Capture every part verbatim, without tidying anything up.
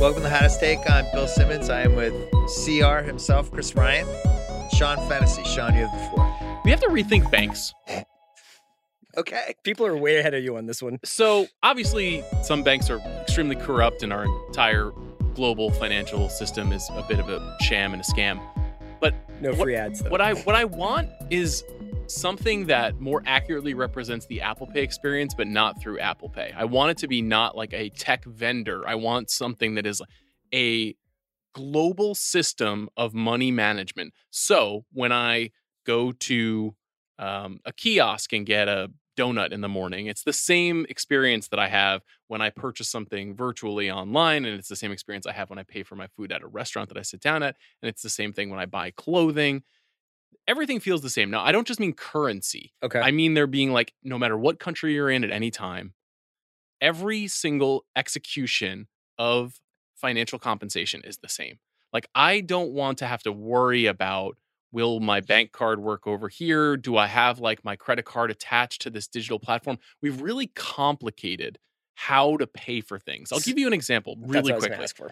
Welcome to How to Stake. I'm Bill Simmons. I am with C R himself, Chris Ryan. Sean Fennessey. Sean, you have the floor. We have to rethink banks. Okay. People are way ahead of you on this one. So, obviously, some banks are extremely corrupt, and our entire global financial system is a bit of a sham and a scam. But no free what, ads, though. What I, what I want is something that more accurately represents the Apple Pay experience, but not through Apple Pay. I want it to be not like a tech vendor. I want something that is a global system of money management. So when I go to um, a kiosk and get a donut in the morning, it's the same experience that I have when I purchase something virtually online, and it's the same experience I have when I pay for my food at a restaurant that I sit down at, and it's the same thing when I buy clothing. Everything feels the same. Now, I don't just mean currency. Okay. I mean there being like, no matter what country you're in at any time, every single execution of financial compensation is the same. Like, I don't want to have to worry about, will my bank card work over here? Do I have like my credit card attached to this digital platform? We've really complicated how to pay for things. I'll give you an example really quickly. That's what I was gonna ask for.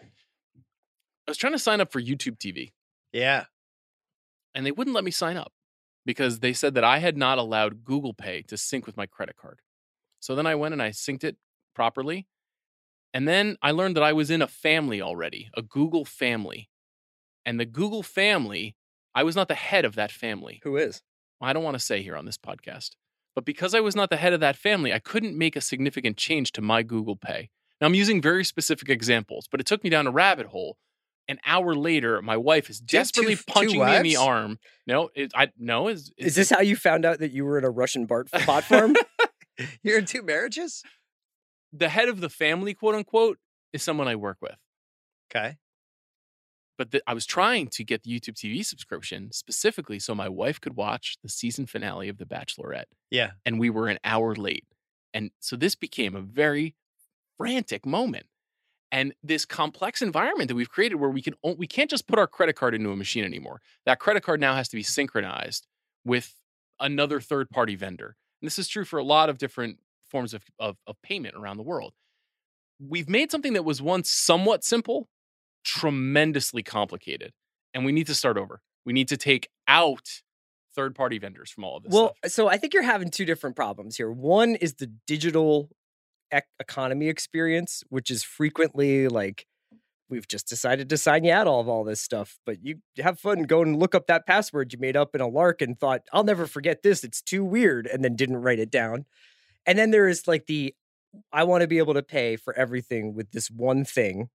I was trying to sign up for YouTube T V. Yeah. And they wouldn't let me sign up because they said that I had not allowed Google Pay to sync with my credit card. So then I went and I synced it properly. And then I learned that I was in a family already, a Google family. And the Google family, I was not the head of that family. Who is? I don't want to say here on this podcast. But because I was not the head of that family, I couldn't make a significant change to my Google Pay. Now, I'm using very specific examples, but it took me down a rabbit hole. An hour later, my wife is desperately two, punching two me in the arm. No, it, I no. Is is this how you found out that you were in a Russian bot platform? You're in two marriages. The head of the family, quote unquote, is someone I work with. Okay, but the, I was trying to get the YouTube T V subscription specifically so my wife could watch the season finale of The Bachelorette. Yeah, and we were an hour late, and so this became a very frantic moment. And this complex environment that we've created where we can we can't just put our credit card into a machine anymore. That credit card now has to be synchronized with another third-party vendor. And this is true for a lot of different forms of, of, of payment around the world. We've made something that was once somewhat simple, tremendously complicated. And we need to start over. We need to take out third-party vendors from all of this Well, stuff. So I think you're having two different problems here. One is the digital economy experience, which is frequently like, we've just decided to sign you out of all this stuff, but you have fun, go and look up that password you made up in a lark and thought, I'll never forget this, it's too weird, and then didn't write it down. And then there is like the, I want to be able to pay for everything with this one thing,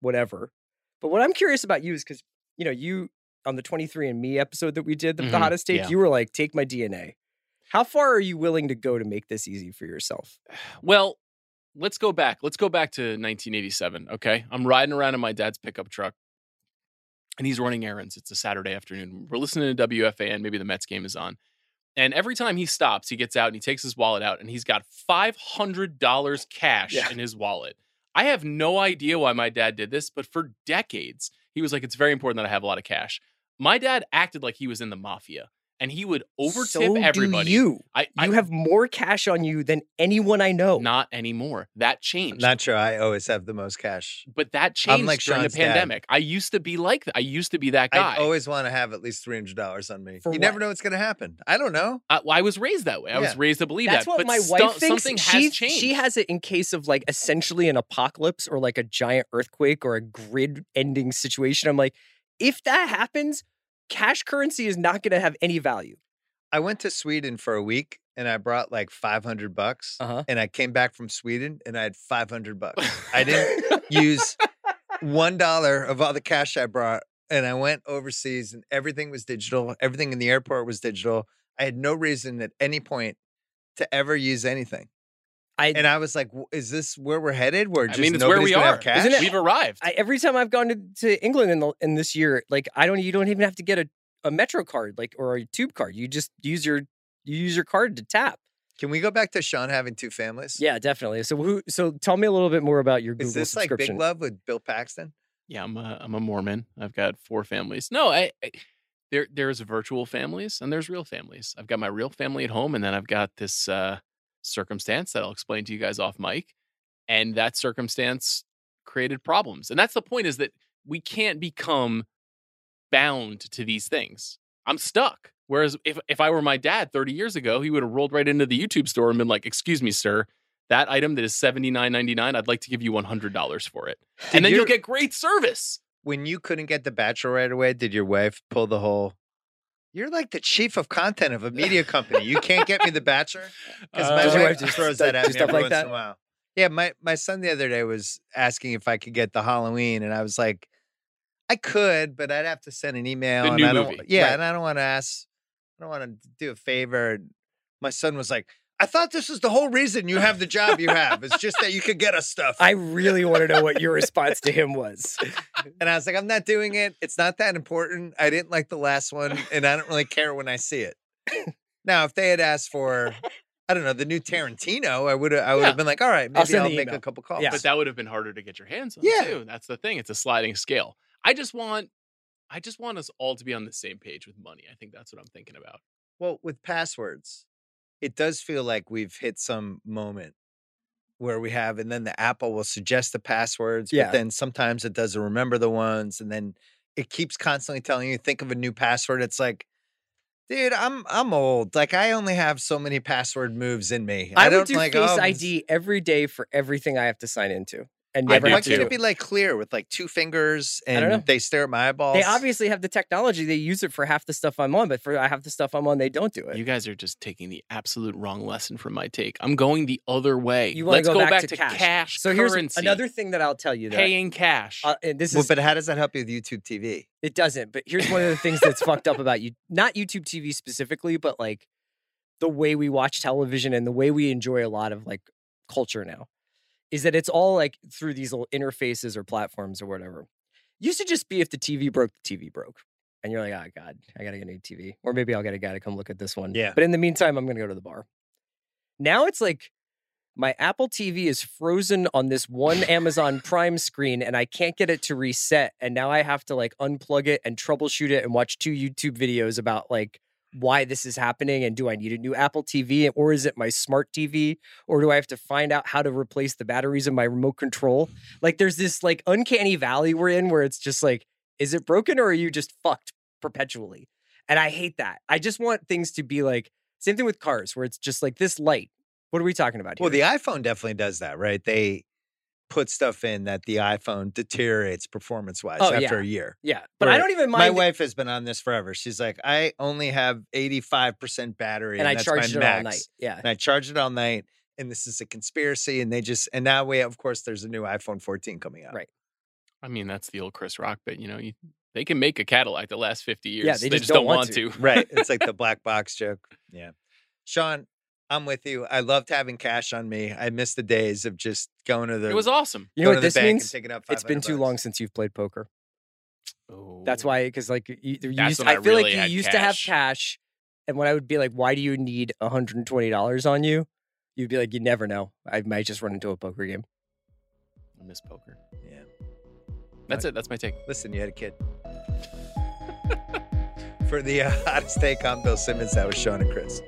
whatever. But what I'm curious about you is, because you know, you on the twenty-three and me episode that we did, the, mm-hmm. the hottest take, yeah. you were like, take my D N A. How far are you willing to go to make this easy for yourself? Well, Let's go back. Let's go back to nineteen eighty-seven, okay? I'm riding around in my dad's pickup truck, and he's running errands. It's a Saturday afternoon. We're listening to W F A N. Maybe the Mets game is on. And every time he stops, he gets out, and he takes his wallet out, and he's got five hundred dollars cash yeah. in his wallet. I have no idea why my dad did this, but for decades, he was like, it's very important that I have a lot of cash. My dad acted like he was in the mafia, and he would overtip so everybody. Do you. I, I, you have more cash on you than anyone I know. Not anymore. That changed. I'm not sure I always have the most cash. But that changed like during Sean's the pandemic. Dad. I used to be like that. I used to be that guy. I always want to have at least three hundred dollars on me. For you what? Never know what's going to happen. I don't know. I, well, I was raised that way. I yeah. was raised to believe That's that. That's what but my wife st- thinks. Something she, has changed. She has it in case of like essentially an apocalypse or like a giant earthquake or a grid ending situation. I'm like, if that happens, cash currency is not going to have any value. I went to Sweden for a week and I brought like five hundred bucks uh-huh. and I came back from Sweden and I had five hundred bucks. I didn't use one dollar of all the cash I brought, and I went overseas and everything was digital. Everything in the airport was digital. I had no reason at any point to ever use anything. I, and I was like, "Is this where we're headed? Where just I mean, it's where we are. Isn't it, We've arrived." I, every time I've gone to, to England in the, in this year, like I don't, you don't even have to get a, a Metro card, like or a Tube card. You just use your you use your card to tap. Can we go back to Sean having two families? Yeah, definitely. So who? So tell me a little bit more about your Google subscription. Is this like Big Love with Bill Paxton? Yeah, I'm a I'm a Mormon. I've got four families. No, I. I there there's virtual families and there's real families. I've got my real family at home, and then I've got this. Uh, circumstance that I'll explain to you guys off mic, and that circumstance created problems. And that's the point, is that we can't become bound to these things. I'm stuck. Whereas if, if I were my dad thirty years ago, he would have rolled right into the YouTube store and been like, excuse me, sir, that item that is seventy-nine ninety-nine, I'd like to give you one hundred dollars for it. Did and then your, you'll get great service. When you couldn't get The Bachelor right away, did your wife pull the whole... You're like the chief of content of a media company. You can't get me The Bachelor? Because uh, my wife just throws that at me stuff every like once that? in a while. Yeah, my, my son the other day was asking if I could get the Halloween, and I was like, I could, but I'd have to send an email. The and new I don't, movie. Yeah, right. And I don't want to ask. I don't want to do a favor. My son was like, I thought this was the whole reason you have the job you have. It's just that you could get us stuff. I really want to know what your response to him was. And I was like, I'm not doing it. It's not that important. I didn't like the last one, and I don't really care when I see it. Now, if they had asked for, I don't know, the new Tarantino, I would have I would have yeah. been like, all right, maybe I'll, I'll make a couple calls. Yeah. But that would have been harder to get your hands on, yeah. too. That's the thing. It's a sliding scale. I just want, I just want us all to be on the same page with money. I think that's what I'm thinking about. Well, with passwords, it does feel like we've hit some moment where we have, and then the Apple will suggest the passwords, yeah. but then sometimes it doesn't remember the ones, and then it keeps constantly telling you, think of a new password. It's like, dude, I'm I'm old. Like, I only have so many password moves in me. I, I don't would do like, Face oh, I D every day for everything I have to sign into. And never Why can't it be like clear with like two fingers and they stare at my eyeballs? They obviously have the technology. They use it for half the stuff I'm on, but for half the stuff I'm on, they don't do it. You guys are just taking the absolute wrong lesson from my take. I'm going the other way. You want to go, go back, back to, to cash. cash so currency. Here's another thing that I'll tell you. That, Paying cash. Uh, and this well, is, but how does that help you with YouTube T V? It doesn't. But here's one of the things that's fucked up about you. Not YouTube T V specifically, but like the way we watch television and the way we enjoy a lot of like culture now. Is that it's all like through these little interfaces or platforms or whatever. Used to just be if the T V broke, the T V broke. And you're like, oh, God, I got to get a new T V. Or maybe I'll get a guy to come look at this one. Yeah. But in the meantime, I'm going to go to the bar. Now it's like my Apple T V is frozen on this one Amazon Prime screen and I can't get it to reset. And now I have to like unplug it and troubleshoot it and watch two YouTube videos about like why this is happening, and do I need a new Apple T V, or is it my smart T V, or do I have to find out how to replace the batteries in my remote control? Like there's this like uncanny valley we're in where it's just like, is it broken or are you just fucked perpetually? And I hate that. I just want things to be like, same thing with cars where it's just like this light. What are we talking about here? Well, the iPhone definitely does that, right? They put stuff in that the iPhone deteriorates performance-wise oh, after yeah. a year. Yeah, but Where I don't even mind. My the- wife has been on this forever. She's like, I only have eighty-five percent battery, and, and I that's charged my it max. all night. Yeah, and I charged it all night, and this is a conspiracy, and they just, and now we, of course, there's a new iPhone fourteen coming out. Right. I mean, that's the old Chris Rock, but you know, you, they can make a Cadillac that lasts fifty years. Yeah, they just, they just don't, don't want to. to. Right, it's like the black box joke. Yeah. Sean, I'm with you. I loved having cash on me. I missed the days of just going to the. It was awesome. You know what this means? It's been too long since you've played poker. Oh. That's why, because like you, you used, I, I feel really like you used cash. to have cash, and when I would be like, "Why do you need one hundred twenty dollars on you?" You'd be like, "You never know. I might just run into a poker game." miss poker. Yeah. That's I, it. That's my take. Listen, you had a kid. For the uh, How to Stake, I'm Bill Simmons. That was Sean and Chris.